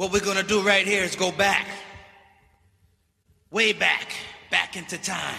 What we're going to do right here is go back. Way back. Back into time.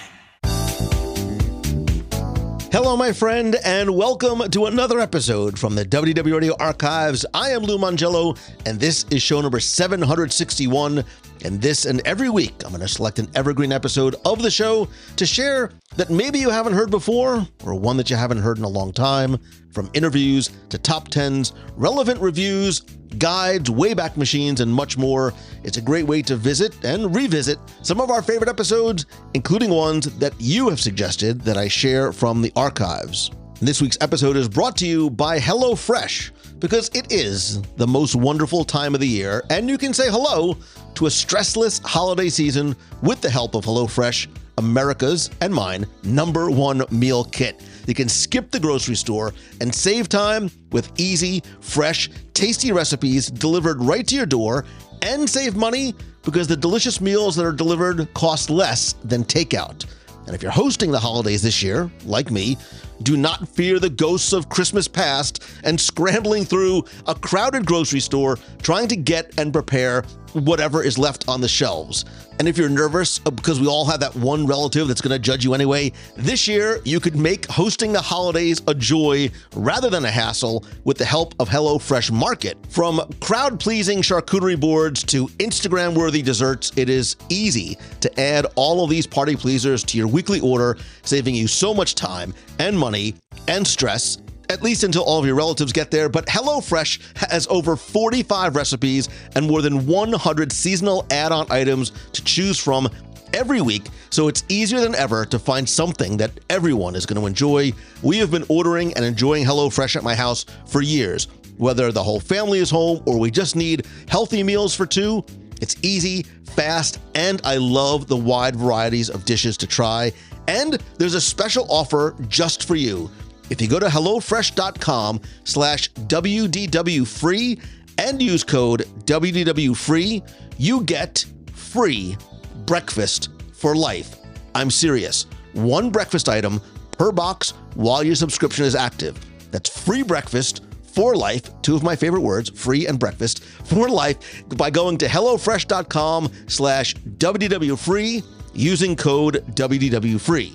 Hello, my friend, and welcome to another episode from the WW Radio Archives. I am Lou Mangiello, and this is show number 761. And this and every week, I'm going to select an evergreen episode of the show to share that maybe you haven't heard before, or one that you haven't heard in a long time, from interviews to top tens, relevant reviews, guides, Wayback Machines, and much more. It's a great way to visit and revisit some of our favorite episodes, including ones that you have suggested that I share from the archives. And this week's episode is brought to you by HelloFresh, because it is the most wonderful time of the year, and you can say hello to a stressless holiday season with the help of HelloFresh, America's and mine #1 meal kit. You can skip the grocery store and save time with easy, fresh, tasty recipes delivered right to your door, and save money because the delicious meals that are delivered cost less than takeout. And if you're hosting the holidays this year, like me, do not fear the ghosts of Christmas past and scrambling through a crowded grocery store trying to get and prepare whatever is left on the shelves. And if you're nervous, because we all have that one relative that's going to judge you anyway, this year you could make hosting the holidays a joy rather than a hassle with the help of HelloFresh Market. From crowd-pleasing charcuterie boards to Instagram-worthy desserts, it is easy to add all of these party pleasers to your weekly order, saving you so much time and money and stress, at least until all of your relatives get there. But HelloFresh has over 45 recipes and more than 100 seasonal add-on items to choose from every week, so it's easier than ever to find something that everyone is going to enjoy. We have been ordering and enjoying HelloFresh at my house for years. Whether the whole family is home or we just need healthy meals for two, it's easy, fast, and I love the wide varieties of dishes to try. And there's a special offer just for you. If you go to hellofresh.com/WDWFree and use code WDWFree, you get free breakfast for life. I'm serious. One breakfast item per box while your subscription is active. That's free breakfast for life, two of my favorite words, free and breakfast, for life, by going to hellofresh.com/WDWFree using code WDWFree.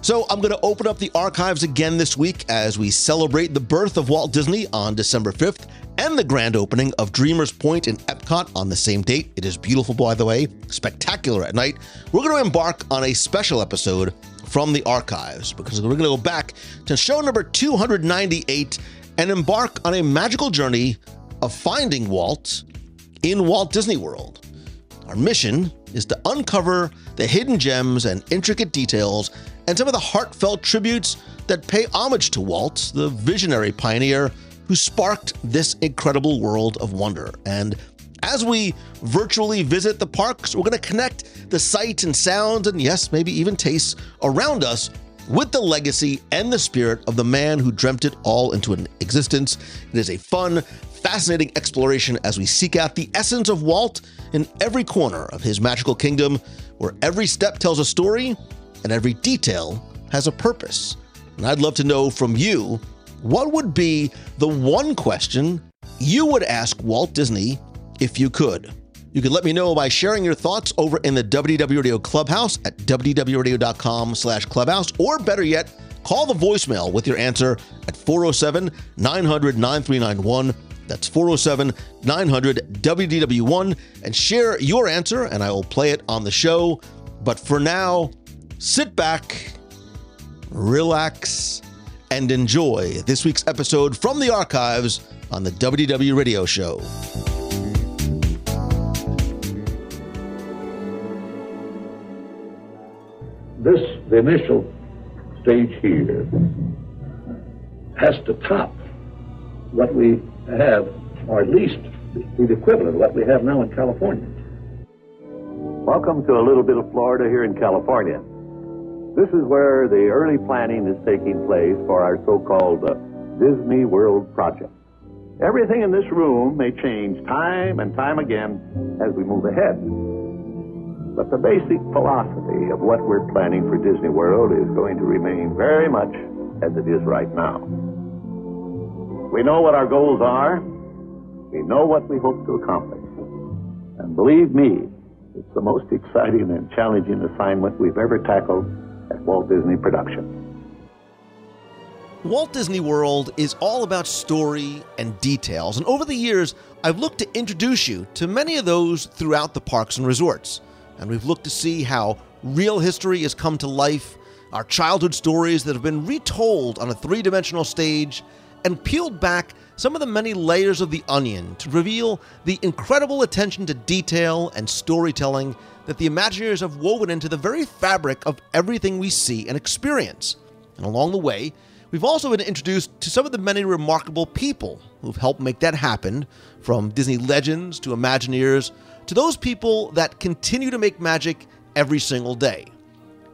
So I'm going to open up the archives again this week as we celebrate the birth of Walt Disney on December 5th and the grand opening of Dreamers Point in Epcot on the same date. It is beautiful, by the way, spectacular at night. We're going to embark on a special episode from the archives because we're going to go back to show number 298 and embark on a magical journey of finding Walt in Walt Disney World. Our mission is to uncover the hidden gems and intricate details and some of the heartfelt tributes that pay homage to Walt, the visionary pioneer who sparked this incredible world of wonder. And as we virtually visit the parks, we're going to connect the sights and sounds and, yes, maybe even tastes around us with the legacy and the spirit of the man who dreamt it all into an existence. It is a fun, fascinating exploration as we seek out the essence of Walt in every corner of his magical kingdom, where every step tells a story and every detail has a purpose. And I'd love to know from you, what would be the one question you would ask Walt Disney if you could? You can let me know by sharing your thoughts over in the WW Radio Clubhouse at www.radio.com/clubhouse, or better yet, call the voicemail with your answer at 407-900-9391. That's 407-900-WDW1, and share your answer, and I will play it on the show. But for now, sit back, relax, and enjoy this week's episode from the archives on the WW Radio Show. This, the initial stage here, has to top what we have, or at least be the equivalent of what we have now in California. Welcome to a little bit of Florida here in California. This is where the early planning is taking place for our so-called Disney World project. Everything in this room may change time and time again as we move ahead. But the basic philosophy of what we're planning for Disney World is going to remain very much as it is right now. We know what our goals are. We know what we hope to accomplish. And believe me, it's the most exciting and challenging assignment we've ever tackled at Walt Disney Productions. Walt Disney World is all about story and details, and over the years, I've looked to introduce you to many of those throughout the parks and resorts. And we've looked to see how real history has come to life, our childhood stories that have been retold on a three-dimensional stage, and peeled back some of the many layers of the onion to reveal the incredible attention to detail and storytelling that the Imagineers have woven into the very fabric of everything we see and experience. And along the way, we've also been introduced to some of the many remarkable people who've helped make that happen, from Disney legends to Imagineers, to those people that continue to make magic every single day.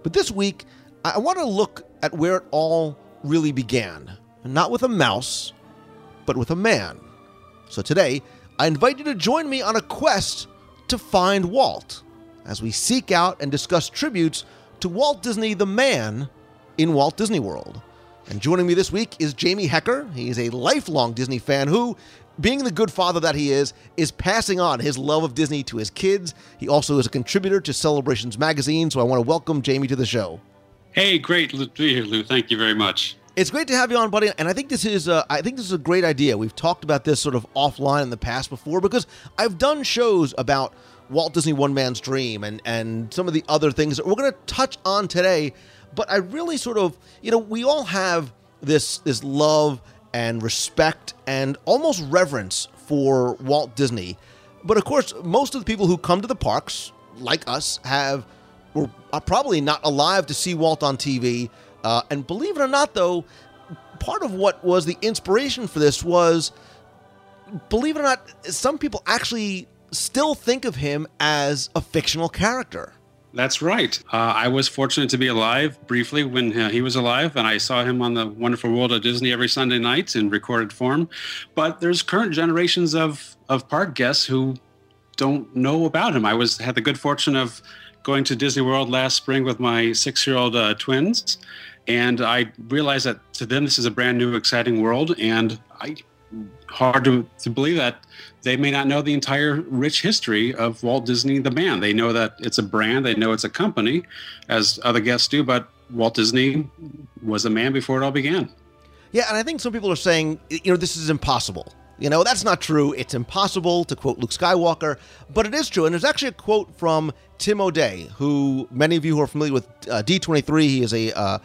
But this week, I want to look at where it all really began. Not with a mouse, but with a man. So today, I invite you to join me on a quest to find Walt, as we seek out and discuss tributes to Walt Disney, the man, in Walt Disney World. And joining me this week is Jamie Hecker. He is a lifelong Disney fan who, being the good father that he is passing on his love of Disney to his kids. He also is a contributor to Celebrations magazine, so I want to welcome Jamie to the show. Hey, great to be here, Lou. Thank you very much. It's great to have you on, buddy, and I think this is a great idea. We've talked about this sort of offline in the past before, because I've done shows about Walt Disney One Man's Dream and some of the other things that we're going to touch on today. But I really sort of, we all have this love and respect and almost reverence for Walt Disney. But of course, most of the people who come to the parks, like us, are probably not alive to see Walt on TV. And believe it or not, though, part of what was the inspiration for this was, believe it or not, some people actually still think of him as a fictional character. That's right. I was fortunate to be alive briefly when he was alive, and I saw him on the Wonderful World of Disney every Sunday night in recorded form. But there's current generations of park guests who don't know about him. I had the good fortune of going to Disney World last spring with my 6-year-old twins. And I realized that to them, this is a brand new, exciting world. And hard to believe that they may not know the entire rich history of Walt Disney, the man. They know that it's a brand. They know it's a company, as other guests do. But Walt Disney was a man before it all began. Yeah, and I think some people are saying, this is impossible. That's not true. It's impossible, to quote Luke Skywalker, but it is true. And there's actually a quote from Tim O'Day, who many of you who are familiar with D23, he is a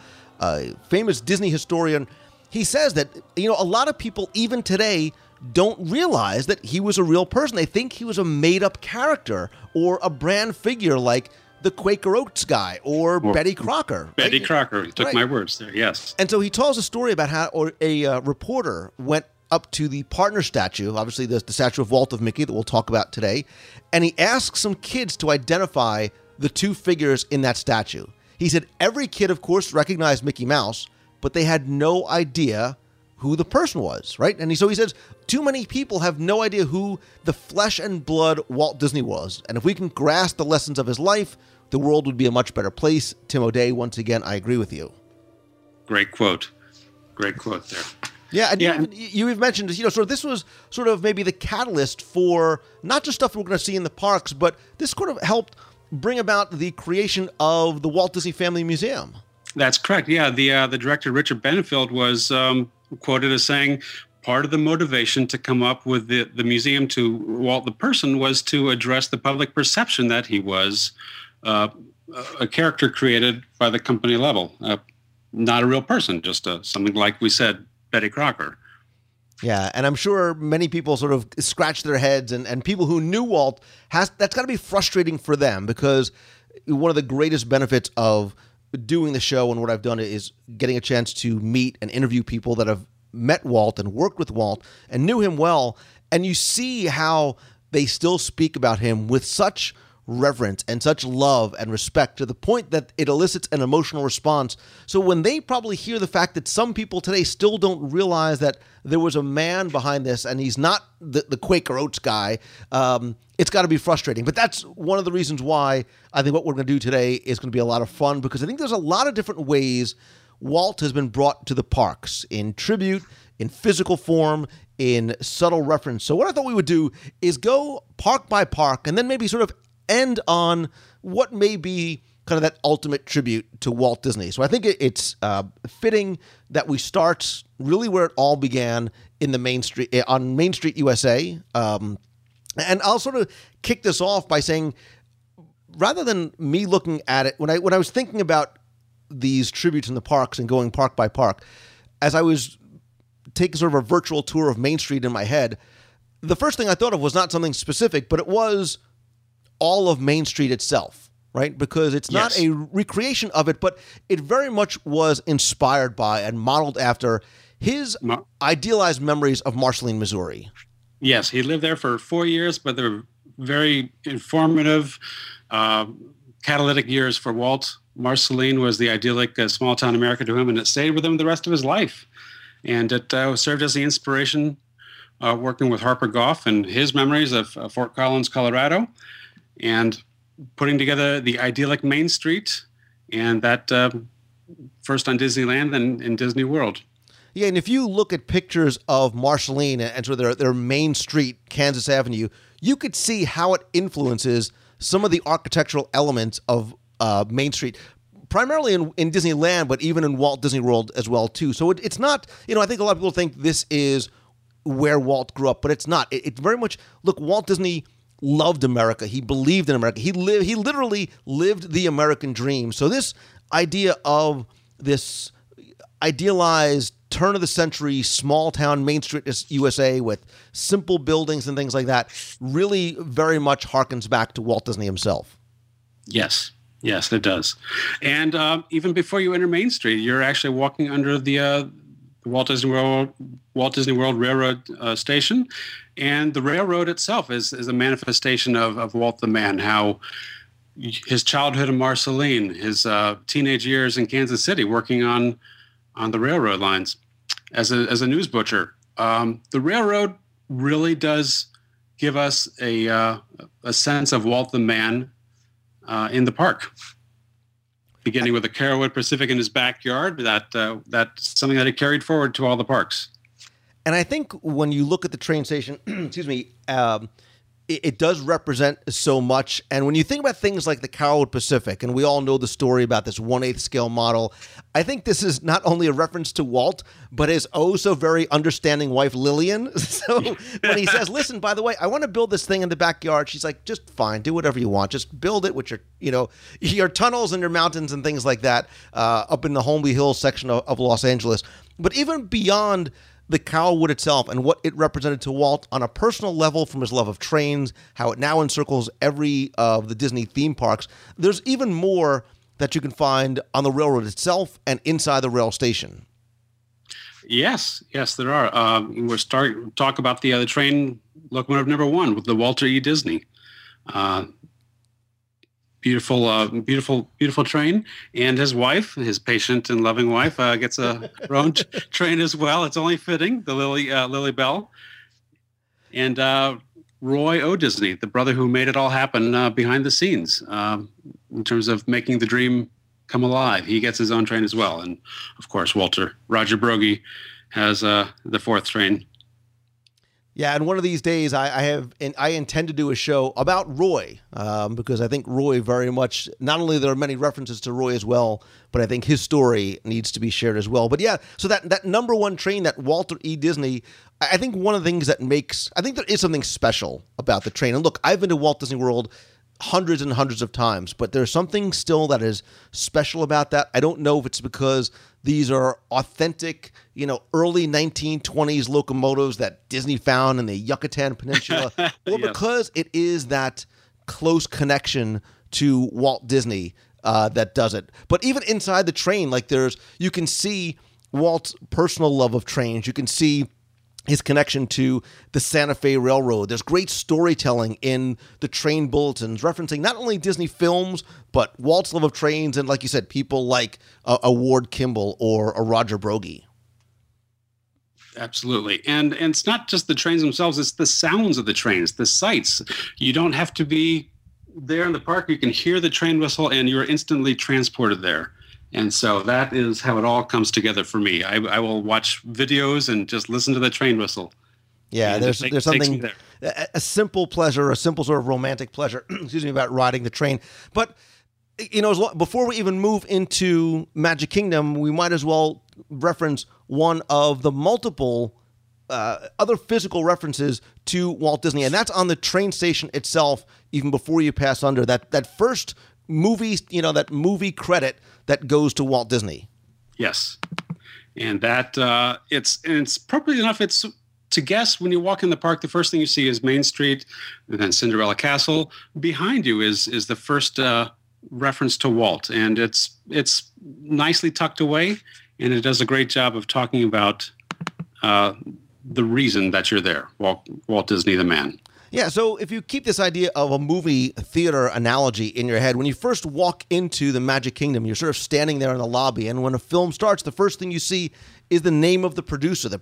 famous Disney historian. He says that, a lot of people even today don't realize that he was a real person. They think he was a made-up character or a brand figure like the Quaker Oats guy or Betty Crocker. Betty Crocker. He took my words there, yes. And so he tells a story about how a reporter went up to the partner statue, obviously the statue of Walt of Mickey that we'll talk about today, and he asked some kids to identify the two figures in that statue. He said every kid, of course, recognized Mickey Mouse, but they had no idea who the person was, right? And so he says too many people have no idea who the flesh and blood Walt Disney was, and if we can grasp the lessons of his life, the world would be a much better place. Tim O'Day, once again, I agree with you. Great quote. Great quote there. Yeah, and yeah. You've mentioned, so this was sort of maybe the catalyst for not just stuff we're going to see in the parks, but this sort of helped bring about the creation of the Walt Disney Family Museum. That's correct. Yeah, the director, Richard Benfield, was quoted as saying, part of the motivation to come up with the museum to Walt the person was to address the public perception that he was a character created by the company level, not a real person, just something like we said, Betty Crocker. Yeah, and I'm sure many people sort of scratch their heads, and people who knew Walt, that's got to be frustrating for them, because one of the greatest benefits of doing the show and what I've done is getting a chance to meet and interview people that have met Walt and worked with Walt and knew him well, and you see how they still speak about him with such reverence and such love and respect, to the point that it elicits an emotional response. So when they probably hear the fact that some people today still don't realize that there was a man behind this and he's not the Quaker Oats guy, it's got to be frustrating. But that's one of the reasons why I think what we're going to do today is going to be a lot of fun, because I think there's a lot of different ways Walt has been brought to the parks in tribute, in physical form, in subtle reference. So what I thought we would do is go park by park and then maybe sort of end on what may be kind of that ultimate tribute to Walt Disney. So I think it's fitting that we start really where it all began in the Main Street, on Main Street USA. And I'll sort of kick this off by saying, rather than me looking at it, when I was thinking about these tributes in the parks and going park by park, as I was taking sort of a virtual tour of Main Street in my head, the first thing I thought of was not something specific, but it was all of Main Street itself, right? Because it's not a recreation of it, but it very much was inspired by and modeled after his idealized memories of Marceline, Missouri. Yes, he lived there for 4 years, but they were very informative, catalytic years for Walt. Marceline was the idyllic small-town America to him, and it stayed with him the rest of his life. And it served as the inspiration, working with Harper Goff and his memories of Fort Collins, Colorado, and putting together the idyllic Main Street, and that first on Disneyland and in Disney World. Yeah, and if you look at pictures of Marceline and sort of their Main Street, Kansas Avenue, you could see how it influences some of the architectural elements of Main Street, primarily in Disneyland, but even in Walt Disney World as well, too. So it's not, you know, I think a lot of people think this is where Walt grew up, but it's not. It's very much, look, Walt Disney loved America. He believed in America. He literally lived the American dream. So this idea of this idealized turn of the century small town Main Street USA with simple buildings and things like that really very much harkens back to Walt Disney himself. Yes. Yes, it does. And even before you enter Main Street, you're actually walking under the Walt Disney World Railroad station. And the railroad itself is a manifestation of Walt the Man, how his childhood in Marceline, his teenage years in Kansas City working on the railroad lines as a news butcher. The railroad really does give us a sense of Walt the Man in the park, beginning with the Carolwood Pacific in his backyard. That's something that he carried forward to all the parks. And I think when you look at the train station, excuse me, it does represent so much. And when you think about things like the Carolwood Pacific, and we all know the story about this 1/8 scale model, I think this is not only a reference to Walt, but his oh-so-very understanding wife, Lillian. So when he says, listen, by the way, I want to build this thing in the backyard, she's like, just fine, do whatever you want. Just build it with your tunnels and your mountains and things like that up in the Holmby Hills section of Los Angeles. But even beyond the Carolwood itself and what it represented to Walt on a personal level from his love of trains, how it now encircles every of the Disney theme parks, there's even more that you can find on the railroad itself and inside the rail station. Yes, there are. We'll talk about the train locomotive number one with the Walter E. Disney. Beautiful train. And his wife, his patient and loving wife, gets her own train as well. It's only fitting, the Lily Bell. And Roy O. Disney, the brother who made it all happen behind the scenes in terms of making the dream come alive. He gets his own train as well. And, of course, Roger Broggi has the fourth train. Yeah, and one of these days I intend to do a show about Roy, because I think Roy very much, not only there are many references to Roy as well, but I think his story needs to be shared as well. But yeah, so that number one train, that Walter E. Disney, I think one of the things that I think there is something special about the train. And look, I've been to Walt Disney World hundreds and hundreds of times, but there's something still that is special about that. I don't know if it's because these are authentic, early 1920s locomotives that Disney found in the Yucatan Peninsula, or because it is that close connection to Walt Disney that does it. But even inside the train, you can see Walt's personal love of trains. You can see his connection to the Santa Fe Railroad. There's great storytelling in the train bulletins referencing not only Disney films, but Walt's love of trains and, like you said, people like a Ward Kimball or a Roger Broggi. Absolutely. And it's not just the trains themselves. It's the sounds of the trains, the sights. You don't have to be there in the park. You can hear the train whistle and you're instantly transported there. And so that is how it all comes together for me. I will watch videos and just listen to the train whistle Yeah, there's something, a simple pleasure, a simple sort of romantic pleasure, excuse me, about riding the train. But, you know, before we even move into Magic Kingdom, we might as well reference one of the multiple other physical references to Walt Disney. And that's on the train station itself, even before you pass under. That first movie, you know, that movie credit that goes to Walt Disney. Yes. And that, it's probably enough, it's... to guess, when you walk in the park, the first thing you see is Main Street and then Cinderella Castle. Behind you is the first reference to Walt, and it's nicely tucked away, and it does a great job of talking about the reason that you're there, Walt Disney the man. Yeah, so if you keep this idea of a movie theater analogy in your head, when you first walk into the Magic Kingdom, you're sort of standing there in the lobby, and when a film starts, the first thing you see is the name of the producer, the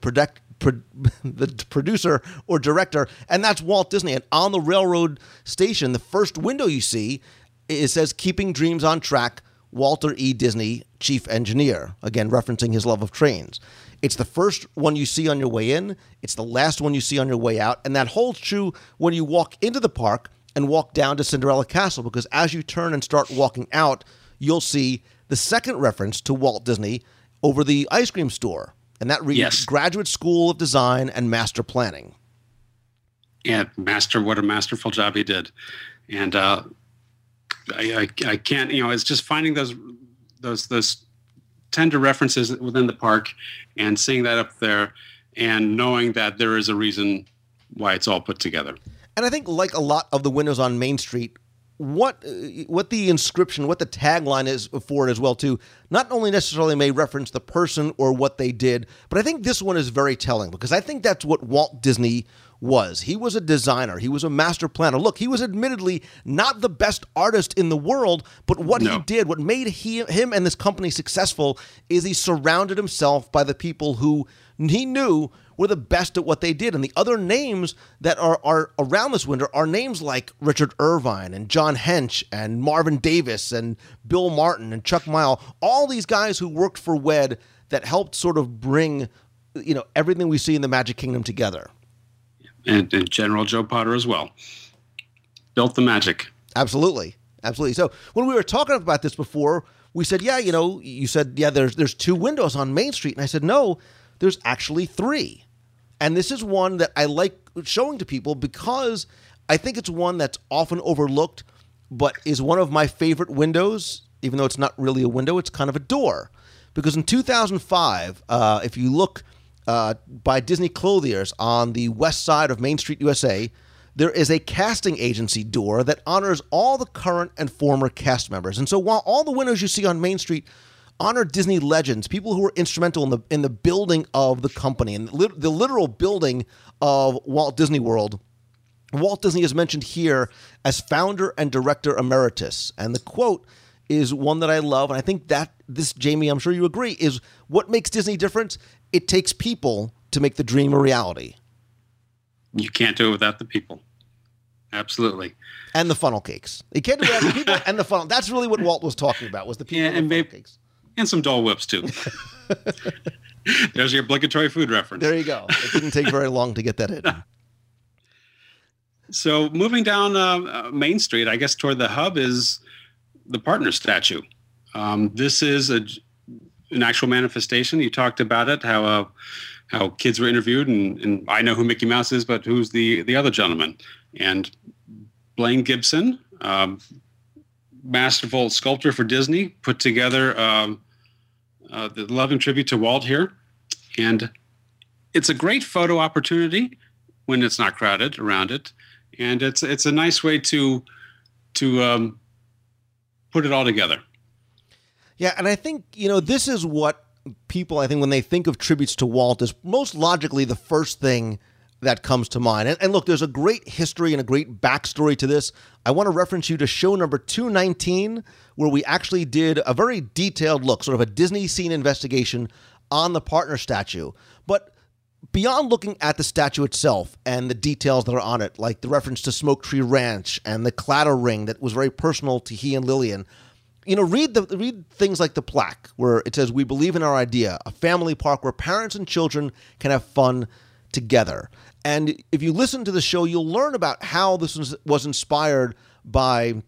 producer or director, and that's Walt Disney. And on the railroad station, the first window you see, it says, "Keeping Dreams on Track, Walter E. Disney, Chief Engineer." Again, referencing his love of trains. It's the first one you see on your way in. It's the last one you see on your way out. And that holds true when you walk into the park and walk down to Cinderella Castle, because as you turn and start walking out, you'll see the second reference to Walt Disney over the ice cream store. And that reads, yes, Graduate School of Design and Master Planning. Yeah, what a masterful job he did. And I can't, you know, it's just finding those tender references within the park and seeing that up there and knowing that there is a reason why it's all put together. And I think, like a lot of the windows on Main Street, what the inscription, what the tagline is for it as well too, not only necessarily may reference the person or what they did, but I think this one is very telling, because I think that's what Walt Disney was. He was a designer. He was a master planner. Look, he was admittedly not the best artist in the world, but what he did, what made him and this company successful, is he surrounded himself by the people who he knew were the best at what they did. And the other names that are around this window are names like Richard Irvine and John Hench and Marvin Davis and Bill Martin and Chuck Mile, all these guys who worked for WED that helped sort of bring, you know, everything we see in the Magic Kingdom together. And General Joe Potter as well. Built the magic. Absolutely. Absolutely. So when we were talking about this before, we said, yeah, you know, you said, yeah, there's two windows on Main Street. And I said, no, there's actually three. And this is one that I like showing to people, because I think it's one that's often overlooked, but is one of my favorite windows, even though it's not really a window, it's kind of a door. Because in 2005, if you look... by Disney Clothiers on the west side of Main Street USA, there is a casting agency door that honors all the current and former cast members. And so while all the windows you see on Main Street honor Disney legends, people who were instrumental in the building of the company and the literal building of Walt Disney World, Walt Disney is mentioned here as founder and director emeritus. And the quote is one that I love, and I think that this, Jamie, I'm sure you agree, is what makes Disney different. It takes people to make the dream a reality. You can't do it without the people. Absolutely. And the funnel cakes. You can't do it without the people and the funnel. That's really what Walt was talking about, was the people and the funnel cakes. And some Dole Whips, too. There's your obligatory food reference. There you go. It didn't take very long to get that in. So moving down Main Street, I guess toward the hub, is the partner statue. This is an actual manifestation. You talked about it, how kids were interviewed, and I know who Mickey Mouse is, but who's the other gentleman? And Blaine Gibson, masterful sculptor for Disney, put together the loving tribute to Walt here. And it's a great photo opportunity when it's not crowded around it. And it's a nice way to put it all together. Yeah, and I think, you know, this is what people, I think, when they think of tributes to Walt, is most logically the first thing that comes to mind. And look, there's a great history and a great backstory to this. I want to reference you to show number 219, where we actually did a very detailed look, sort of a Disney scene investigation on the partner statue. But beyond looking at the statue itself and the details that are on it, like the reference to Smoke Tree Ranch and the clatter ring that was very personal to he and Lillian, you know, read things like the plaque where it says, "We believe in our idea, a family park where parents and children can have fun together." And if you listen to the show, you'll learn about how this was inspired by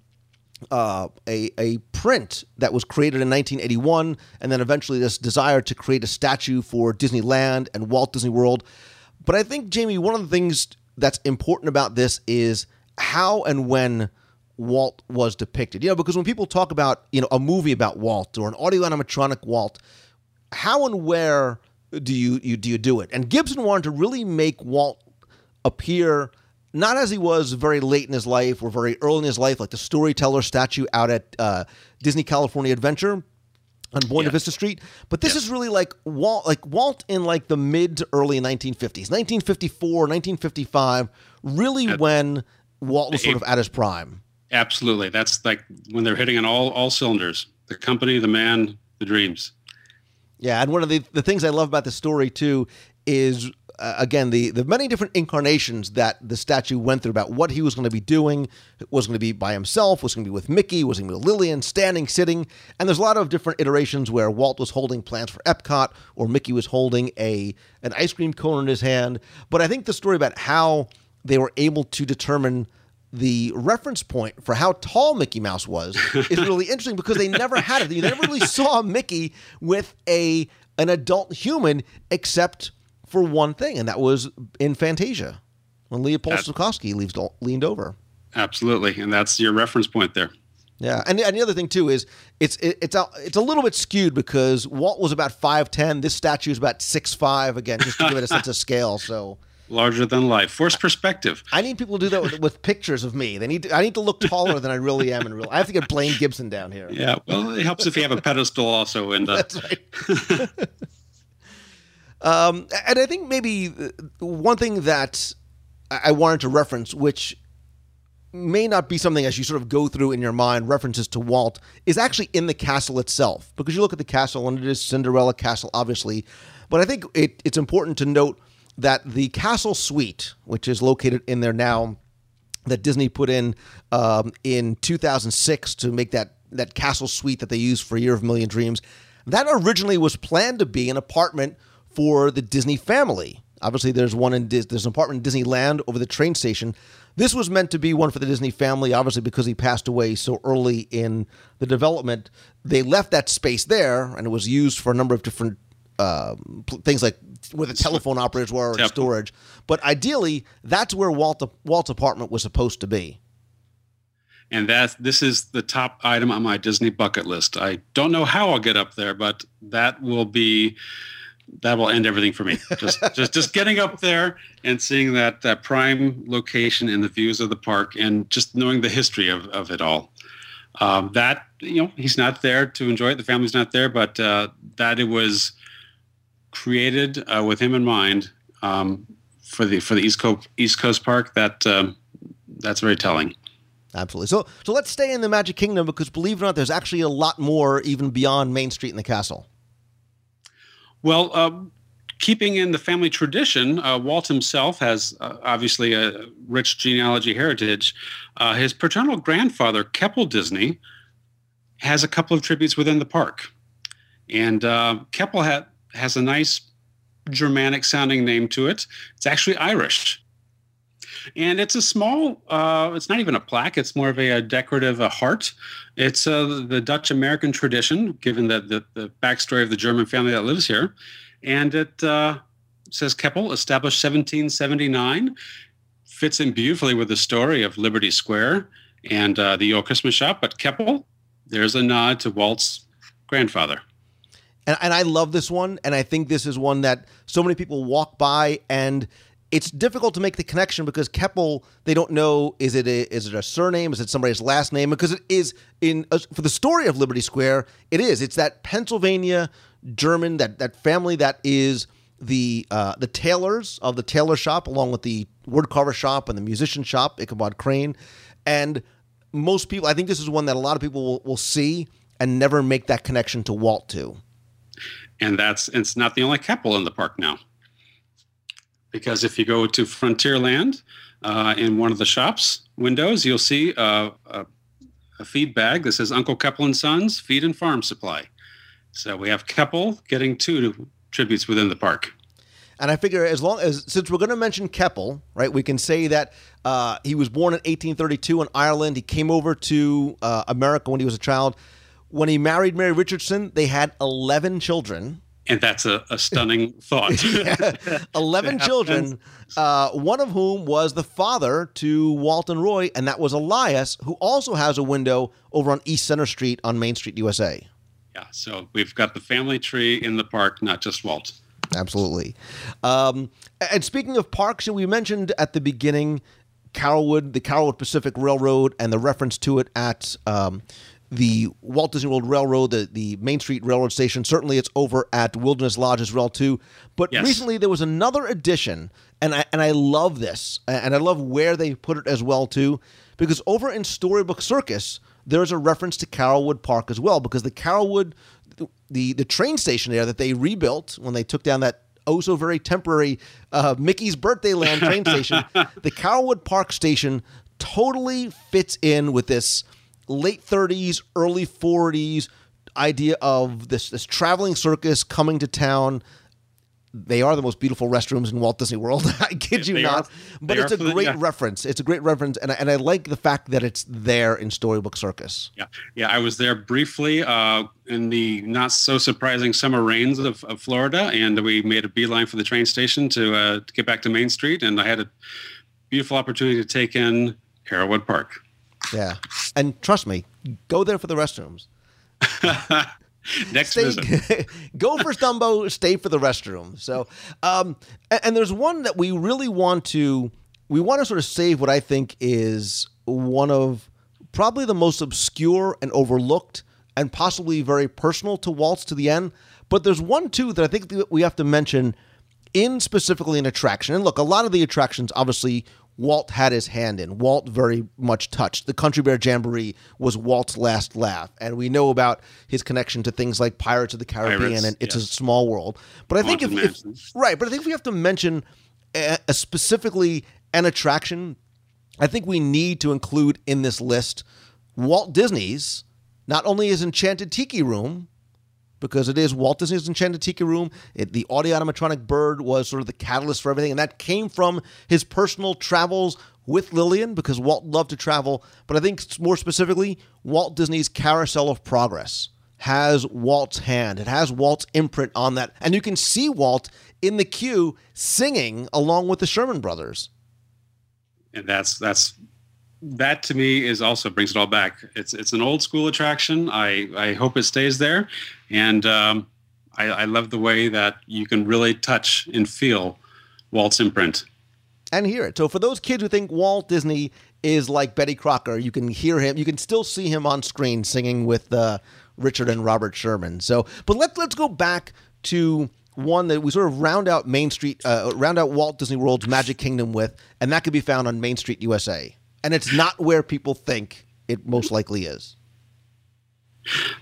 a print that was created in 1981, and then eventually this desire to create a statue for Disneyland and Walt Disney World. But I think, Jamie, one of the things that's important about this is how and when Walt was depicted. You know, because when people talk about, you know, a movie about Walt or an audio animatronic Walt, how and where do you do it? And Gibson wanted to really make Walt appear not as he was very late in his life or very early in his life, like the storyteller statue out at Disney California Adventure on Buena Vista Street. But this is really like Walt in like the mid to early 1950s, 1954, 1955, really when Walt was sort of at his prime. Absolutely. That's like when they're hitting on all cylinders, the company, the man, the dreams. Yeah. And one of the things I love about the story too is, again, the many different incarnations that the statue went through about what he was going to be doing. Was going to be by himself, was going to be with Mickey, was going to be with Lillian, standing, sitting. And there's a lot of different iterations where Walt was holding plans for Epcot or Mickey was holding an ice cream cone in his hand. But I think the story about how they were able to determine the reference point for how tall Mickey Mouse was is really interesting, because they never had it. They never really saw Mickey with an adult human except for one thing, and that was in Fantasia, when Leopold Stokowski leaned over. Absolutely, and that's your reference point there. Yeah, and the other thing too is it's a little bit skewed because Walt was about 5'10". This statue is about 6'5". Again, just to give it a sense of scale. So larger than life. Forced perspective. I need people to do that with pictures of me. I need to look taller than I really am in real life. I have to get Blaine Gibson down here. Yeah, well, it helps if you have a pedestal also. That's right. And I think maybe one thing that I wanted to reference, which may not be something as you sort of go through in your mind, references to Walt, is actually in the castle itself. Because you look at the castle, and it is Cinderella Castle, obviously. But I think it's important to note that the castle suite, which is located in there now, that Disney put in 2006 to make that castle suite that they used for Year of a Million Dreams, that originally was planned to be an apartment for the Disney family. Obviously, there's an apartment in Disneyland over the train station. This was meant to be one for the Disney family, obviously, because he passed away so early in the development. They left that space there, and it was used for a number of different things, like where the telephone operators were in storage. But ideally, that's where Walt's apartment was supposed to be. And this is the top item on my Disney bucket list. I don't know how I'll get up there, but that will be... that will end everything for me. Just getting up there and seeing that prime location and the views of the park, and just knowing the history of it all. That, you know, he's not there to enjoy it. The family's not there, but that it was created with him in mind for the East Coast Park. That's very telling. Absolutely. So let's stay in the Magic Kingdom, because believe it or not, there's actually a lot more even beyond Main Street and the castle. Well, keeping in the family tradition, Walt himself has obviously a rich genealogy heritage. His paternal grandfather, Keppel Disney, has a couple of tributes within the park. And Keppel has a nice Germanic-sounding name to it. It's actually Irish. And it's a small, it's not even a plaque. It's more of a decorative heart. It's the Dutch-American tradition, given the backstory of the German family that lives here. And it says Keppel, established 1779, fits in beautifully with the story of Liberty Square and the old Christmas shop. But Keppel, there's a nod to Walt's grandfather. And I love this one, and I think this is one that so many people walk by and... it's difficult to make the connection, because Keppel, they don't know, is it a surname? Is it somebody's last name? Because it is, for the story of Liberty Square, it is. It's that Pennsylvania German, that family that is the tailors of the tailor shop, along with the wood carver shop and the musician shop, Ichabod Crane. And most people, I think this is one that a lot of people will see and never make that connection to Walt too. And it's not the only Keppel in the park now. Because if you go to Frontierland, in one of the shop's windows, you'll see a feed bag that says Uncle Keppel and Sons Feed and Farm Supply. So we have Keppel getting two tributes within the park. And I figure as long as, since we're going to mention Keppel, right, we can say that he was born in 1832 in Ireland. He came over to America when he was a child. When he married Mary Richardson, they had 11 children. And that's a stunning thought. Yeah. 11 children, one of whom was the father to Walt and Roy, and that was Elias, who also has a window over on East Center Street on Main Street USA. Yeah, so we've got the family tree in the park, not just Walt. Absolutely. And speaking of parks, we mentioned at the beginning Carolwood, the Carolwood Pacific Railroad, and the reference to it at the Walt Disney World Railroad, the Main Street Railroad Station. Certainly it's over at Wilderness Lodge as well, too. But yes, recently there was another addition, and I love this, and I love where they put it as well, too, because over in Storybook Circus, there's a reference to Carolwood Park as well, because the Carolwood, the train station there that they rebuilt when they took down that oh-so-very temporary Mickey's Birthday Land train station, the Carolwood Park station totally fits in with this late 30s, early 40s idea of this traveling circus coming to town. They are the most beautiful restrooms in Walt Disney World. I kid you not. But it's a great reference. It's a great reference, and I like the fact that it's there in Storybook Circus. Yeah, I was there briefly in the not-so-surprising summer rains of Florida, and we made a beeline for the train station to get back to Main Street, and I had a beautiful opportunity to take in Carolwood Park. Yeah, and trust me, go there for the restrooms. Next visit. Go for Stumbo, stay for the restroom. So, and there's one that we really want to, sort of save what I think is one of probably the most obscure and overlooked and possibly very personal to Walt's to the end. But there's one, too, that I think we have to mention in specifically an attraction. And look, a lot of the attractions, obviously, Walt had his hand in. Walt very much touched. The Country Bear Jamboree was Walt's last laugh, and we know about his connection to things like Pirates of the Caribbean and It's a Small World. But I think if we have to mention a specifically an attraction, I think we need to include in this list Walt Disney's, not only his Enchanted Tiki Room, because it is Walt Disney's Enchanted Tiki Room. The audio animatronic bird was sort of the catalyst for everything, and that came from his personal travels with Lillian, because Walt loved to travel. But I think more specifically, Walt Disney's Carousel of Progress has Walt's hand. It has Walt's imprint on that, and you can see Walt in the queue singing along with the Sherman Brothers. And that to me is also brings it all back. It's an old school attraction. I hope it stays there. And I love the way that you can really touch and feel Walt's imprint. And hear it. So for those kids who think Walt Disney is like Betty Crocker, you can hear him. You can still see him on screen singing with Richard and Robert Sherman. So, but let's go back to one that we sort of round out Walt Disney World's Magic Kingdom with, and that could be found on Main Street USA. And it's not where people think it most likely is.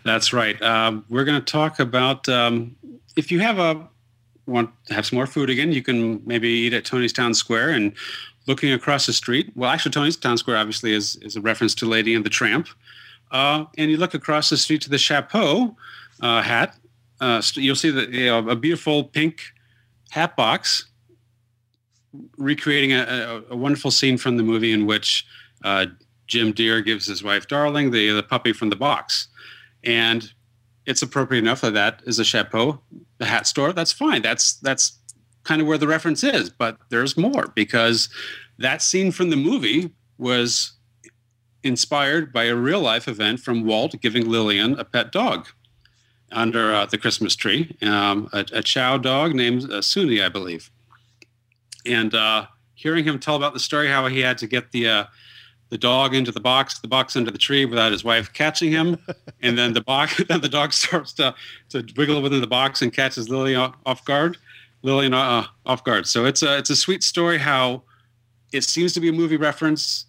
That's right. We're going to talk about if you want to have some more food again, you can maybe eat at Tony's Town Square and looking across the street. Well, actually, Tony's Town Square obviously is a reference to Lady and the Tramp. And you look across the street to the Chapeau hat. You'll see a beautiful pink hat box, recreating a wonderful scene from the movie in which Jim Deere gives his wife Darling the puppy from the box. And it's appropriate enough that is a Chapeau, the hat store. That's fine. That's kind of where the reference is. But there's more, because that scene from the movie was inspired by a real-life event from Walt giving Lillian a pet dog under the Christmas tree, a chow dog named Suni, I believe. And hearing him tell about the story, how he had to get the dog into the box under the tree without his wife catching him, and then the dog starts to wiggle within the box and catches Lillian off guard. So it's a sweet story. How it seems to be a movie reference.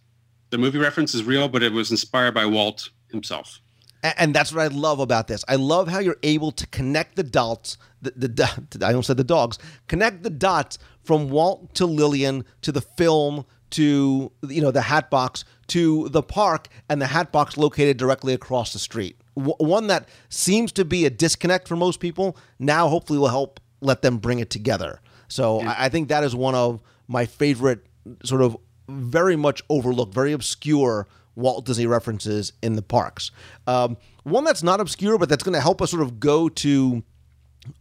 The movie reference is real, but it was inspired by Walt himself. And that's what I love about this. I love how you're able to connect the dots. I almost said the dogs. Connect the dots from Walt to Lillian to the film to the hat box to the park, and the hat box located directly across the street. One that seems to be a disconnect for most people now. Hopefully, will help let them bring it together. So I think that is one of my favorite sort of very much overlooked, very obscure Walt Disney references in the parks. One that's not obscure, but that's going to help us sort of go to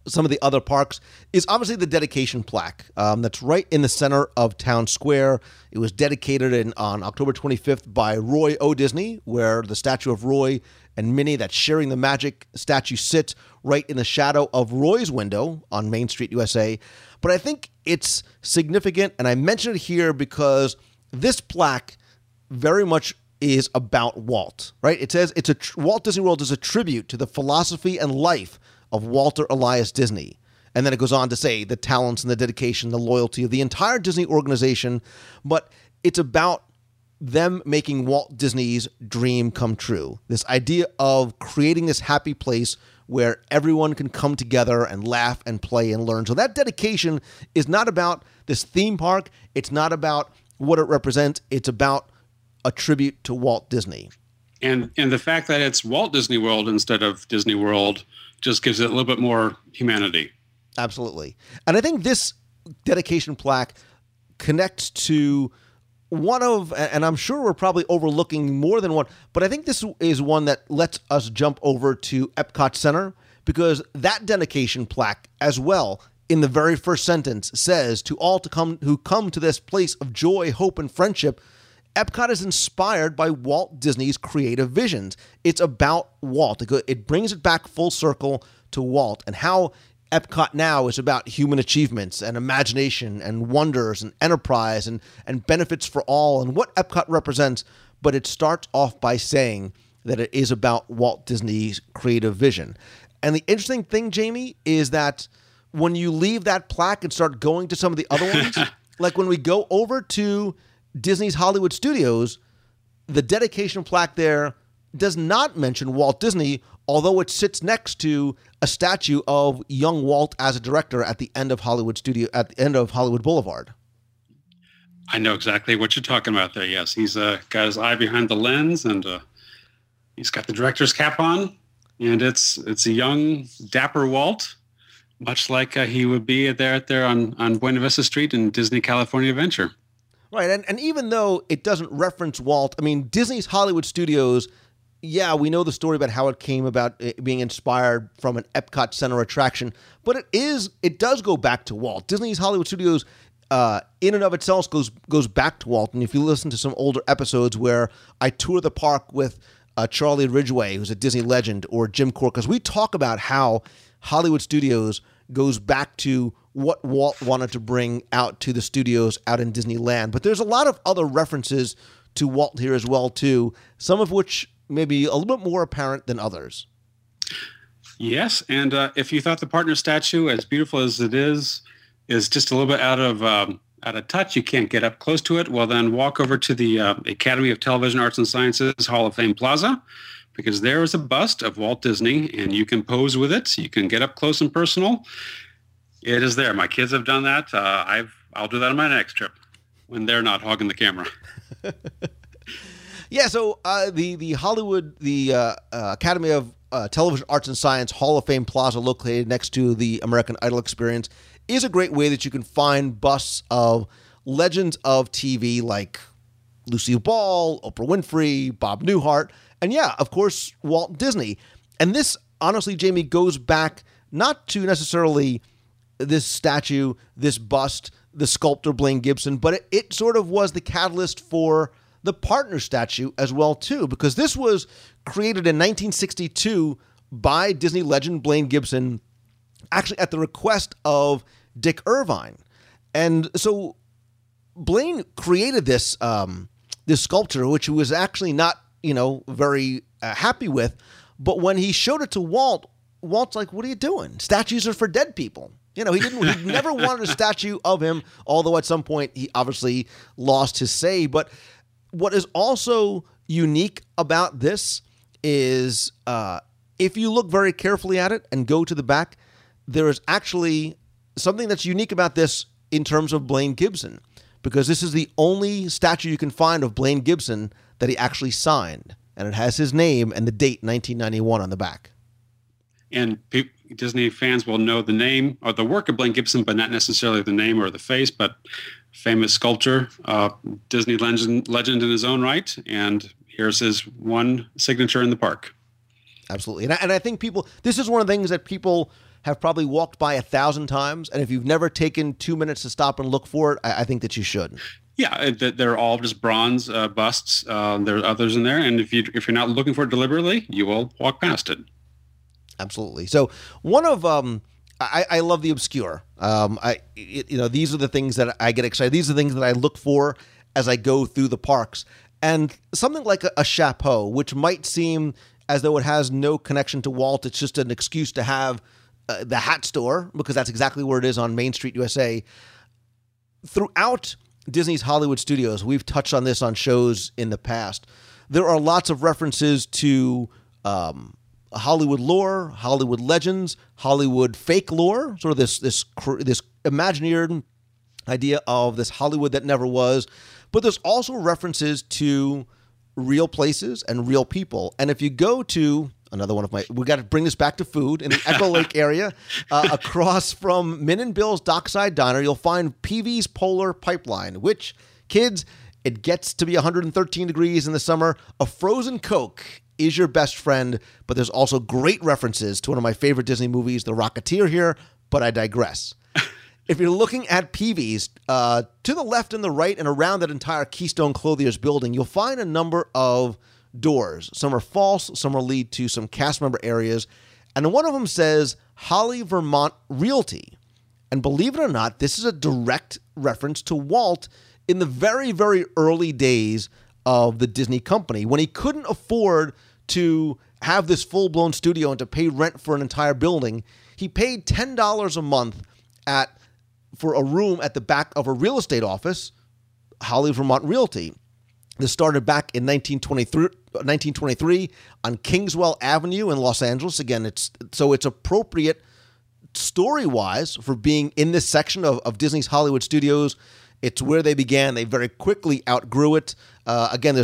some of the other parks is obviously the dedication plaque that's right in the center of Town Square. It was dedicated on October 25th by Roy O. Disney, where the statue of Roy and Minnie that's sharing the magic statue sits right in the shadow of Roy's window on Main Street USA. But I think it's significant, and I mention it here because this plaque very much is about Walt, right? It says it's Walt Disney World is a tribute to the philosophy and life of Walter Elias Disney. And then it goes on to say the talents and the dedication, the loyalty of the entire Disney organization. But it's about them making Walt Disney's dream come true. This idea of creating this happy place where everyone can come together and laugh and play and learn. So that dedication is not about this theme park. It's not about what it represents. It's about a tribute to Walt Disney. And the fact that it's Walt Disney World instead of Disney World just gives it a little bit more humanity. Absolutely. And I think this dedication plaque connects to one of, and I'm sure we're probably overlooking more than one, but I think this is one that lets us jump over to Epcot Center, because that dedication plaque as well in the very first sentence says, "To all to come who come to this place of joy, hope, and friendship, Epcot is inspired by Walt Disney's creative visions." It's about Walt. It brings it back full circle to Walt, and how Epcot now is about human achievements and imagination and wonders and enterprise and benefits for all, and what Epcot represents. But it starts off by saying that it is about Walt Disney's creative vision. And the interesting thing, Jamie, is that when you leave that plaque and start going to some of the other ones, like when we go over to Disney's Hollywood Studios, the dedication plaque there does not mention Walt Disney, although it sits next to a statue of young Walt as a director at the end of Hollywood Studio, at the end of Hollywood Boulevard. I know exactly what you're talking about there. Yes, he's got his eye behind the lens, and he's got the director's cap on, and it's a young, dapper Walt, much like he would be there on Buena Vista Street in Disney California Adventure. Right, and even though it doesn't reference Walt, I mean, Disney's Hollywood Studios, yeah, we know the story about how it came about, it being inspired from an Epcot Center attraction, but it does go back to Walt. Disney's Hollywood Studios, in and of itself, goes back to Walt. And if you listen to some older episodes where I tour the park with Charlie Ridgway, who's a Disney legend, or Jim Corcus, we talk about how Hollywood Studios goes back to what Walt wanted to bring out to the studios out in Disneyland. But there's a lot of other references to Walt here as well, too, some of which may be a little bit more apparent than others. Yes, and if you thought the partner statue, as beautiful as it is just a little bit out of touch, you can't get up close to it, well, then walk over to the Academy of Television Arts and Sciences Hall of Fame Plaza, because there is a bust of Walt Disney, and you can pose with it. You can get up close and personal. It is there. My kids have done that. I'll do that on my next trip when they're not hogging the camera. Yeah. So the Academy of Television Arts and Science Hall of Fame Plaza, located next to the American Idol Experience, is a great way that you can find busts of legends of TV like Lucille Ball, Oprah Winfrey, Bob Newhart. And yeah, of course, Walt Disney. And this, honestly, Jamie, goes back not to necessarily this statue, this bust, the sculptor Blaine Gibson, but it sort of was the catalyst for the partner statue as well, too, because this was created in 1962 by Disney legend Blaine Gibson, actually at the request of Dick Irvine. And so Blaine created this sculpture, which he was actually not, very happy with. But when he showed it to Walt, Walt's like, "What are you doing? Statues are for dead people." He never wanted a statue of him, although at some point he obviously lost his say. But what is also unique about this is if you look very carefully at it and go to the back, there is actually something that's unique about this in terms of Blaine Gibson, because this is the only statue you can find of Blaine Gibson that he actually signed, and it has his name and the date 1991 on the back. And Disney fans will know the name or the work of Blaine Gibson, but not necessarily the name or the face, but famous sculptor, Disney legend in his own right. And here's his one signature in the park. Absolutely. And I think people, this is one of the things that people have probably walked by 1,000 times. And if you've never taken 2 minutes to stop and look for it, I think that you should. Yeah, they're all just bronze busts. There are others in there. And if you're not looking for it deliberately, you will walk past it. Absolutely. So one of I love the obscure. These are the things that I get excited. These are the things that I look for as I go through the parks. And something like a Chapeau, which might seem as though it has no connection to Walt. It's just an excuse to have the hat store, because that's exactly where it is on Main Street USA. Throughout Disney's Hollywood Studios, we've touched on this on shows in the past. There are lots of references to Hollywood lore, Hollywood legends, Hollywood fake lore, sort of this imagineered idea of this Hollywood that never was. But there's also references to real places and real people. And if you go to another one of my, we got to bring this back to food in the Echo Lake area, across from Min and Bill's Dockside Diner, you'll find PV's Polar Pipeline, which, kids, it gets to be 113 degrees in the summer. A frozen Coke is your best friend, but there's also great references to one of my favorite Disney movies, The Rocketeer, here, but I digress. If you're looking at PV's, to the left and the right and around that entire Keystone Clothiers building, you'll find a number of doors. Some are false, some are lead to some cast member areas, and one of them says Holly Vermont Realty. And believe it or not, this is a direct reference to Walt in the very, very early days of the Disney company, when he couldn't afford to have this full-blown studio and to pay rent for an entire building. He paid $10 a month for a room at the back of a real estate office, Holly Vermont Realty. This started back in 1923 on Kingswell Avenue in Los Angeles. Again, it's appropriate story-wise for being in this section of Disney's Hollywood Studios. It's where they began. They very quickly outgrew it. Again, I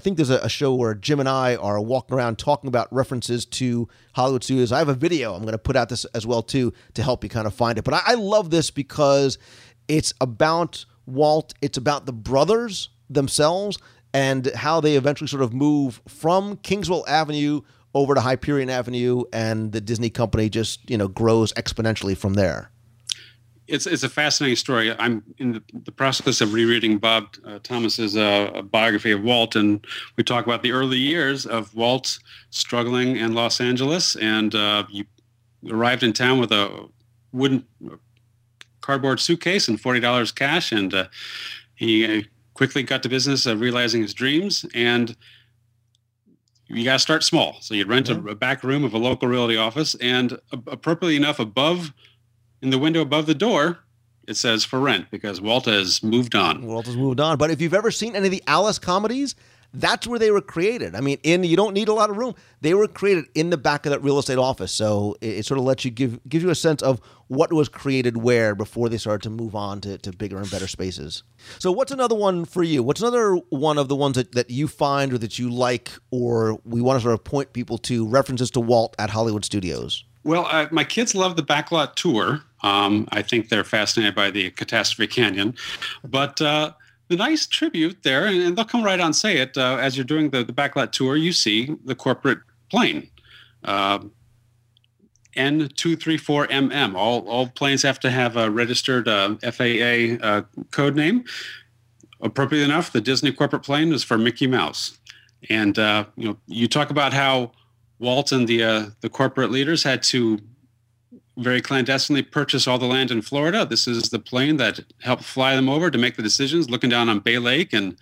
think there's a show where Jim and I are walking around talking about references to Hollywood Studios. I have a video I'm going to put out this as well too to help you kind of find it. But I love this because it's about Walt. It's about the brothers themselves and how they eventually sort of move from Kingswell Avenue over to Hyperion Avenue, and the Disney company just grows exponentially from there. It's a fascinating story. I'm in the process of rereading Bob Thomas's biography of Walt, and we talk about the early years of Walt struggling in Los Angeles, and you arrived in town with a wooden cardboard suitcase and $40 cash, and he quickly got to business of realizing his dreams, and you got to start small. So you'd rent a back room of a local realty office, and appropriately enough, in the window above the door, it says for rent, because Walt has moved on. Walt has moved on. But if you've ever seen any of the Alice comedies, that's where they were created. I mean, you don't need a lot of room. They were created in the back of that real estate office. So it sort of lets you gives you a sense of what was created where before they started to move on to bigger and better spaces. So what's another one for you? What's another one of the ones that you find or that you like, or we want to sort of point people to references to Walt at Hollywood Studios? Well, my kids love the Backlot Tour. I think they're fascinated by the Catastrophe Canyon. But the nice tribute there, and they'll come right on and say it, as you're doing the Backlot Tour, you see the corporate plane, N234MM. All planes have to have a registered FAA code name. Appropriately enough, the Disney corporate plane is for Mickey Mouse. And you talk about how Walt and the corporate leaders had to very clandestinely purchase all the land in Florida. This is the plane that helped fly them over to make the decisions, looking down on Bay Lake and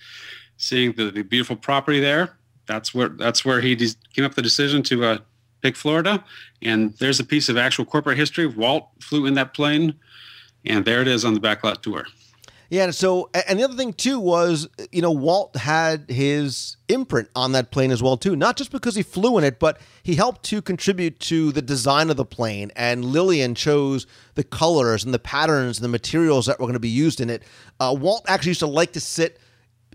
seeing the beautiful property there. That's where he came up with the decision to pick Florida. And there's a piece of actual corporate history. Walt flew in that plane, and there it is on the Backlot Tour. Yeah, and the other thing, too, was, Walt had his imprint on that plane as well, too. Not just because he flew in it, but he helped to contribute to the design of the plane. And Lillian chose the colors and the patterns and the materials that were going to be used in it. Walt actually used to like to sit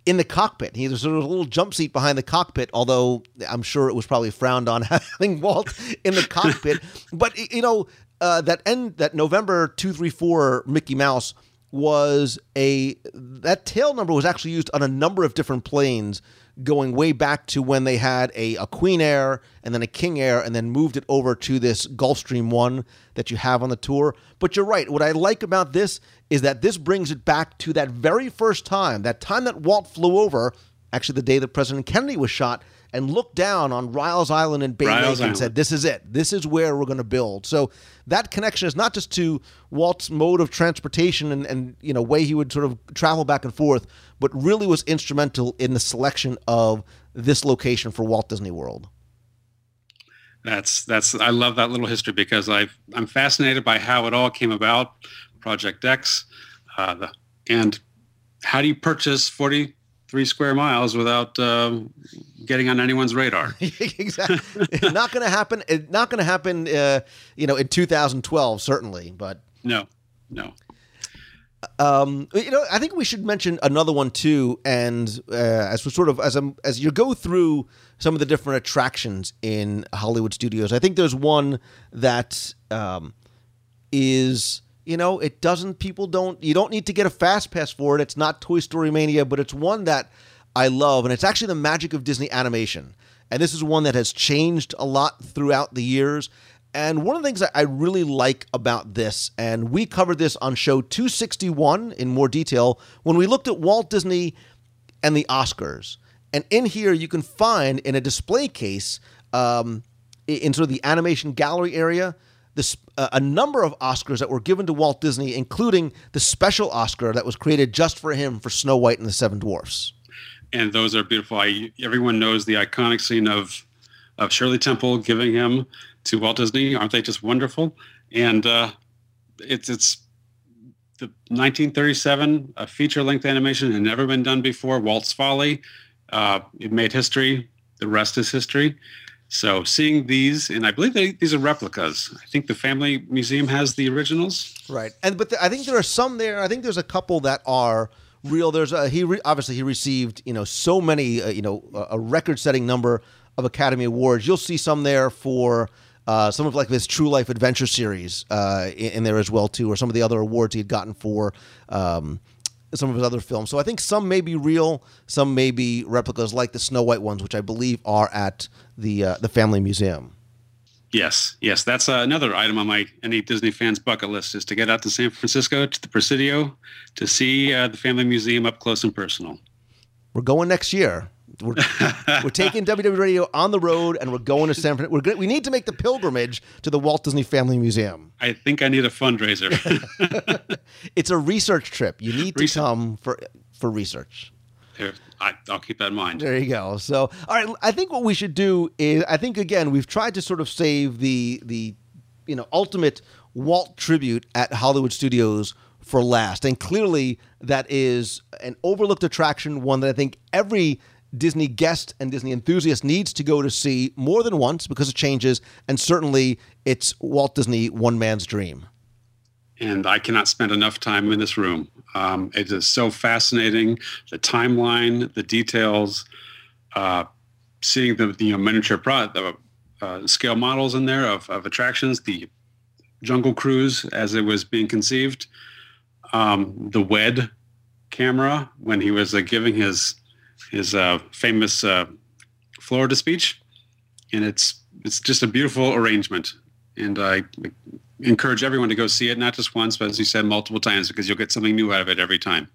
in the cockpit. He was sort of a little jump seat behind the cockpit, although I'm sure it was probably frowned on having Walt in the cockpit. But, you know, that November 234 Mickey Mouse was that tail number was actually used on a number of different planes, going way back to when they had a Queen Air and then a King Air and then moved it over to this Gulfstream one that you have on the tour. But you're right. What I like about this is that this brings it back to that very first time, that time that Walt flew over, actually the day that President Kennedy was shot, and looked down on Riles Island and Bay Lake and said, this is it. This is where we're going to build. So that connection is not just to Walt's mode of transportation and you know, way he would sort of travel back and forth, but really was instrumental in the selection of this location for Walt Disney World. That's I love that little history because I'm fascinated by how it all came about, Project X, and how do you purchase 43 square miles without getting on anyone's radar? Exactly. Not going to happen. Not going to happen. You know, in 2012, certainly. But no. You know, I think we should mention another one too. And as you go through some of the different attractions in Hollywood Studios, I think there's one that is. You know, you don't need to get a fast pass for it. It's not Toy Story Mania, but it's one that I love. And it's actually the magic of Disney animation. And this is one that has changed a lot throughout the years. And one of the things that I really like about this, and we covered this on show 261 in more detail, when we looked at Walt Disney and the Oscars. And in here, you can find in a display case, in sort of the animation gallery area, a number of Oscars that were given to Walt Disney, including the special Oscar that was created just for him for Snow White and the Seven Dwarfs. And those are beautiful. Everyone knows the iconic scene of Shirley Temple giving him to Walt Disney. Aren't they just wonderful? And it's the 1937, a feature-length animation had never been done before, Walt's Folly. It made history. The rest is history. So seeing these, and I believe these are replicas. I think the Family Museum has the originals. Right. But I think there are some there. I think there's a couple that are real. Obviously he received, you know, so many, a record-setting number of Academy Awards. You'll see some there for some of like this True Life Adventure series in there as well, too, or some of the other awards he had gotten for some of his other films. So I think some may be real, some may be replicas, like the Snow White ones, which I believe are at the Family Museum. Yes. That's another item on any Disney fan's bucket list, is to get out to San Francisco, to the Presidio, to see the Family Museum up close and personal. We're going next year. We're taking WW Radio on the road, and we're going to San Francisco. We need to make the pilgrimage to the Walt Disney Family Museum. I think I need a fundraiser. It's a research trip. You need to come for research. I'll keep that in mind. There you go. So, all right, I think what we should do is, I think, again, we've tried to sort of save the ultimate Walt tribute at Hollywood Studios for last. And clearly that is an overlooked attraction, one that I think every Disney guest and Disney enthusiast needs to go to see more than once because it changes, and certainly it's Walt Disney, one man's dream. And I cannot spend enough time in this room. It is so fascinating, the timeline, the details, seeing the miniature scale models in there of attractions, the Jungle Cruise as it was being conceived, the WED camera when he was giving his famous Florida speech, and it's just a beautiful arrangement. And I encourage everyone to go see it, not just once, but as you said, multiple times, because you'll get something new out of it every time.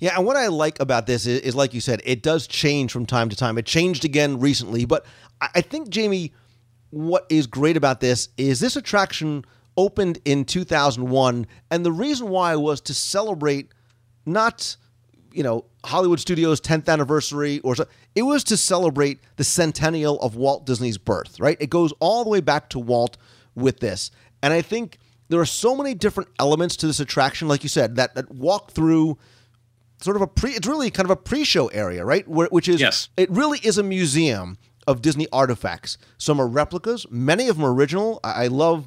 Yeah, and what I like about this is like you said, it does change from time to time. It changed again recently, but I think, Jamie, what is great about this is this attraction opened in 2001, and the reason why was to celebrate not Hollywood Studios' 10th anniversary, or so. It was to celebrate the centennial of Walt Disney's birth, right? It goes all the way back to Walt with this. And I think there are so many different elements to this attraction, like you said, that walk through sort of it's really kind of a pre-show area, right? Which is, yes. It really is a museum of Disney artifacts. Some are replicas, many of them are original. I love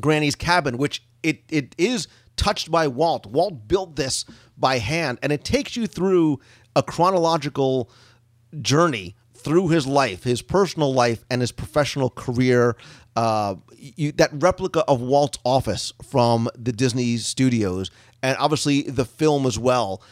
Granny's Cabin, which it is touched by Walt. Walt built this by hand, and it takes you through a chronological journey through his life, his personal life, and his professional career. That replica of Walt's office from the Disney Studios, and obviously the film as well.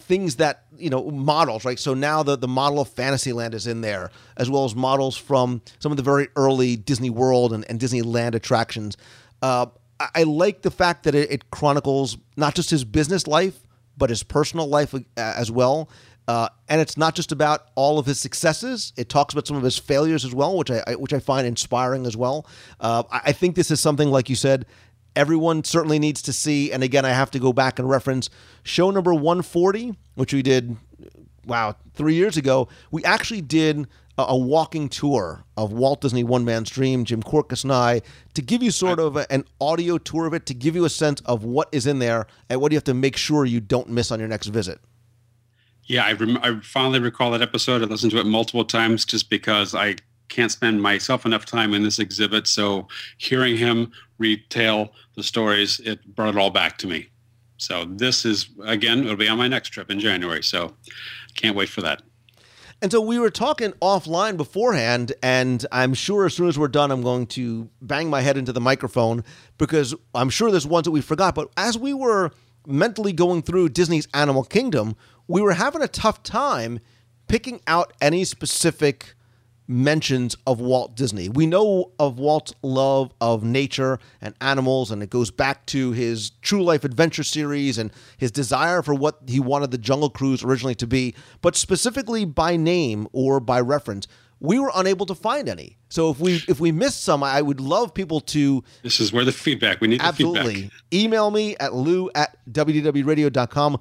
Things that, you know, models, right? So now the model of Fantasyland is in there, as well as models from some of the very early Disney World and Disneyland attractions. I like the fact that it chronicles not just his business life, but his personal life as well. And it's not just about all of his successes. It talks about some of his failures as well, which I find inspiring as well. I think this is something, like you said, everyone certainly needs to see. And again, I have to go back and reference show number 140, which we did, wow, 3 years ago. We actually did a walking tour of Walt Disney One Man's Dream, Jim Korkus and I, to give you sort of an audio tour of it, to give you a sense of what is in there and what you have to make sure you don't miss on your next visit. Yeah, I finally recall that episode. I listened to it multiple times just because I can't spend myself enough time in this exhibit. So hearing him retell the stories, it brought it all back to me. So this is, again, it'll be on my next trip in January. So can't wait for that. And so we were talking offline beforehand, and I'm sure as soon as we're done, I'm going to bang my head into the microphone because I'm sure there's ones that we forgot. But as we were mentally going through Disney's Animal Kingdom, we were having a tough time picking out any specific mentions of Walt Disney. We know of Walt's love of nature and animals, and it goes back to his True Life Adventure series and his desire for what he wanted the Jungle Cruise originally to be. But specifically by name or by reference, we were unable to find any. So if we missed some, I would love people to... This is where the feedback. We need the feedback. Absolutely. Email me at lou@wdwradio.com.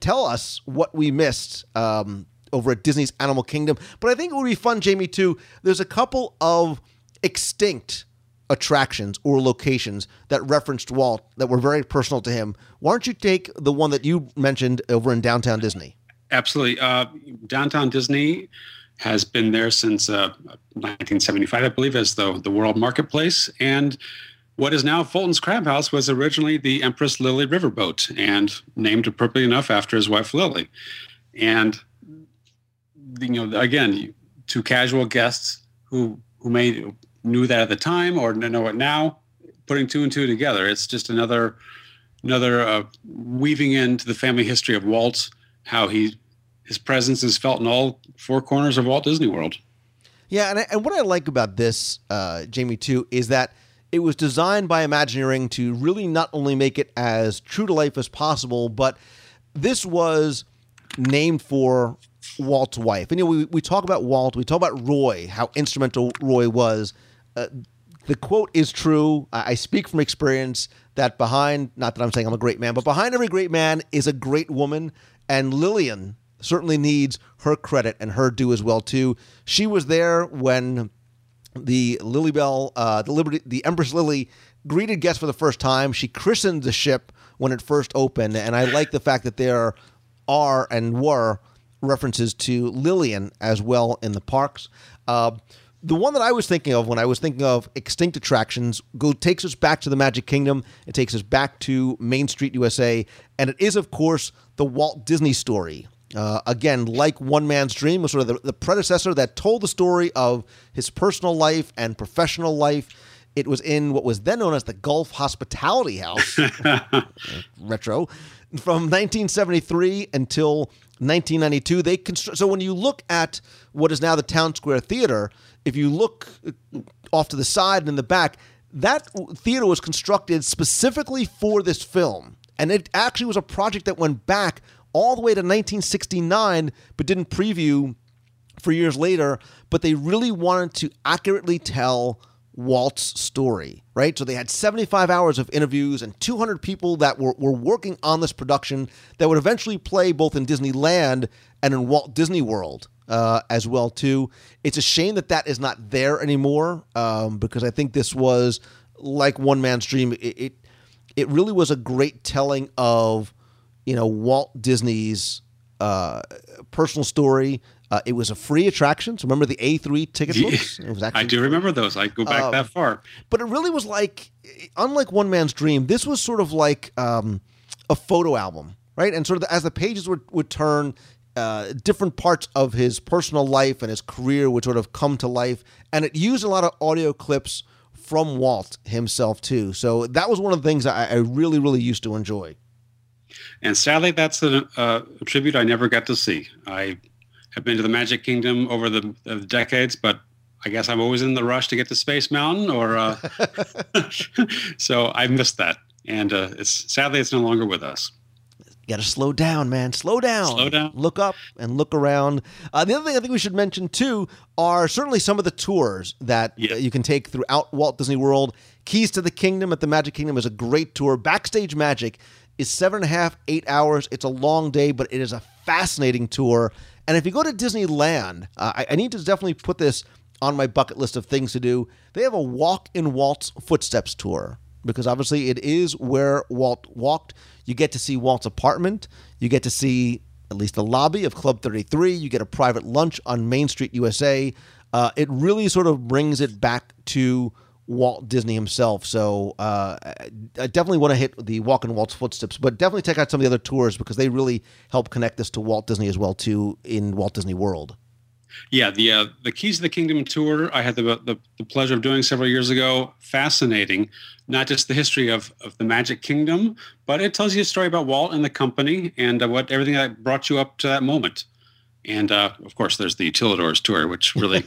Tell us what we missed over at Disney's Animal Kingdom. But I think it would be fun, Jamie, too. There's a couple of extinct attractions or locations that referenced Walt that were very personal to him. Why don't you take the one that you mentioned over in Downtown Disney? Absolutely. Downtown Disney has been there since 1975, I believe, as the World Marketplace. And what is now Fulton's Crab House was originally the Empress Lily Riverboat, and named appropriately enough after his wife Lily. And you know, again, to casual guests who may knew that at the time or know it now, putting two and two together, it's just another weaving into the family history of Walt, how his presence is felt in all four corners of Walt Disney World. Yeah, and what I like about this, Jamie, too, is that it was designed by Imagineering to really not only make it as true to life as possible, but this was named for Walt's wife. And, you know, we talk about Walt, we talk about Roy, how instrumental Roy was. The quote is true. I speak from experience that behind, not that I'm saying I'm a great man, but behind every great man is a great woman. And Lillian certainly needs her credit and her due as well, too. She was there when the Lily Bell, the Empress Lily, greeted guests for the first time. She christened the ship when it first opened, and I like the fact that there are and were references to Lillian as well in the parks. The one that I was thinking of when I was thinking of extinct attractions takes us back to the Magic Kingdom. It takes us back to Main Street USA, and it is, of course, the Walt Disney Story. Again, like One Man's Dream was sort of the predecessor that told the story of his personal life and professional life. It was in what was then known as the Gulf Hospitality House, retro, from 1973 until 1992. So when you look at what is now the Town Square Theater, if you look off to the side and in the back, that theater was constructed specifically for this film. And it actually was a project that went back all the way to 1969, but didn't preview for years later. But they really wanted to accurately tell Walt's story, right? So they had 75 hours of interviews and 200 people that were working on this production that would eventually play both in Disneyland and in Walt Disney World as well, too. It's a shame that is not there anymore, because I think this was, like One Man's Dream, it really was a great telling of, you know, Walt Disney's personal story. It was a free attraction. So remember the A3 ticket books? It was actually I do free. Remember those. I go back that far. But it really was like, unlike One Man's Dream, this was sort of like a photo album, right? And sort of as the pages would turn, different parts of his personal life and his career would sort of come to life. And it used a lot of audio clips from Walt himself, too. So that was one of the things I really, really used to enjoy. And sadly, that's a tribute I never got to see. I have been to the Magic Kingdom over the decades, but I guess I'm always in the rush to get to Space Mountain, or so I missed that. And it's sadly, it's no longer with us. You got to slow down, man. Slow down. Slow down. Look up and look around. The other thing I think we should mention, too, are certainly some of the tours that you can take throughout Walt Disney World. Keys to the Kingdom at the Magic Kingdom is a great tour. Backstage Magic is 7.5 to 8 hours. It's a long day, but it is a fascinating tour. And if you go to Disneyland, I need to definitely put this on my bucket list of things to do. They have a Walk in Walt's Footsteps tour, because obviously it is where Walt walked. You get to see Walt's apartment. You get to see at least the lobby of Club 33. You get a private lunch on Main Street USA. It really sort of brings it back to Walt Disney himself. So I definitely want to hit the Walk in Walt's Footsteps, but definitely check out some of the other tours, because they really help connect this to Walt Disney as well, too, in Walt Disney World. Yeah, the Keys of the Kingdom tour I had the pleasure of doing several years ago. Fascinating, not just the history of the Magic Kingdom, but it tells you a story about Walt and the company and what everything that brought you up to that moment. And, of course, there's the Utilidors tour, which really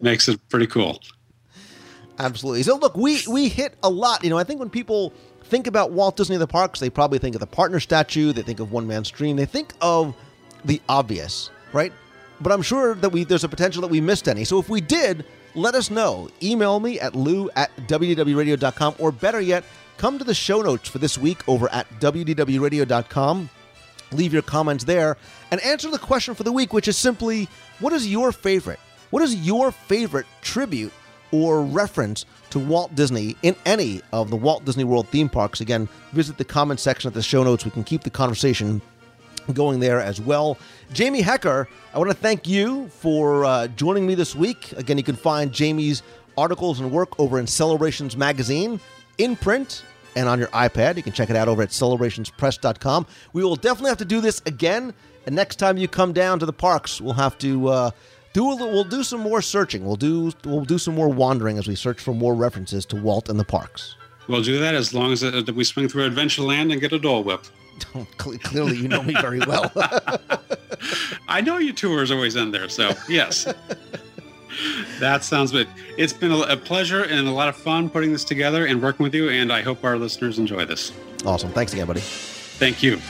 makes it pretty cool. Absolutely. So, look, we hit a lot. You know, I think when people think about Walt Disney in the parks, they probably think of the partner statue. They think of One Man's Dream. They think of the obvious, right? But I'm sure that there's a potential that we missed any. So if we did, let us know. Email me at lou@wdwradio.com, or better yet, come to the show notes for this week over at wdwradio.com. Leave your comments there and answer the question for the week, which is simply, what is your favorite? What is your favorite tribute or reference to Walt Disney in any of the Walt Disney World theme parks? Again, visit the comment section at the show notes. We can keep the conversation going there as well. Jamie Hecker, I want to thank you for joining me this week. Again, you can find Jamie's articles and work over in Celebrations Magazine, in print and on your iPad. You can check it out over at celebrationspress.com. We will definitely have to do this again, and next time you come down to the parks, we'll have to we'll do some more searching. We'll do some more wandering as we search for more references to Walt and the parks. We'll do that as long as we swing through Adventureland and get a Dole Whip. Clearly, you know me very well. I know your tours always end there, so yes. That sounds good. It's been a pleasure and a lot of fun putting this together and working with you, and I hope our listeners enjoy this. Awesome. Thanks again, buddy. Thank you.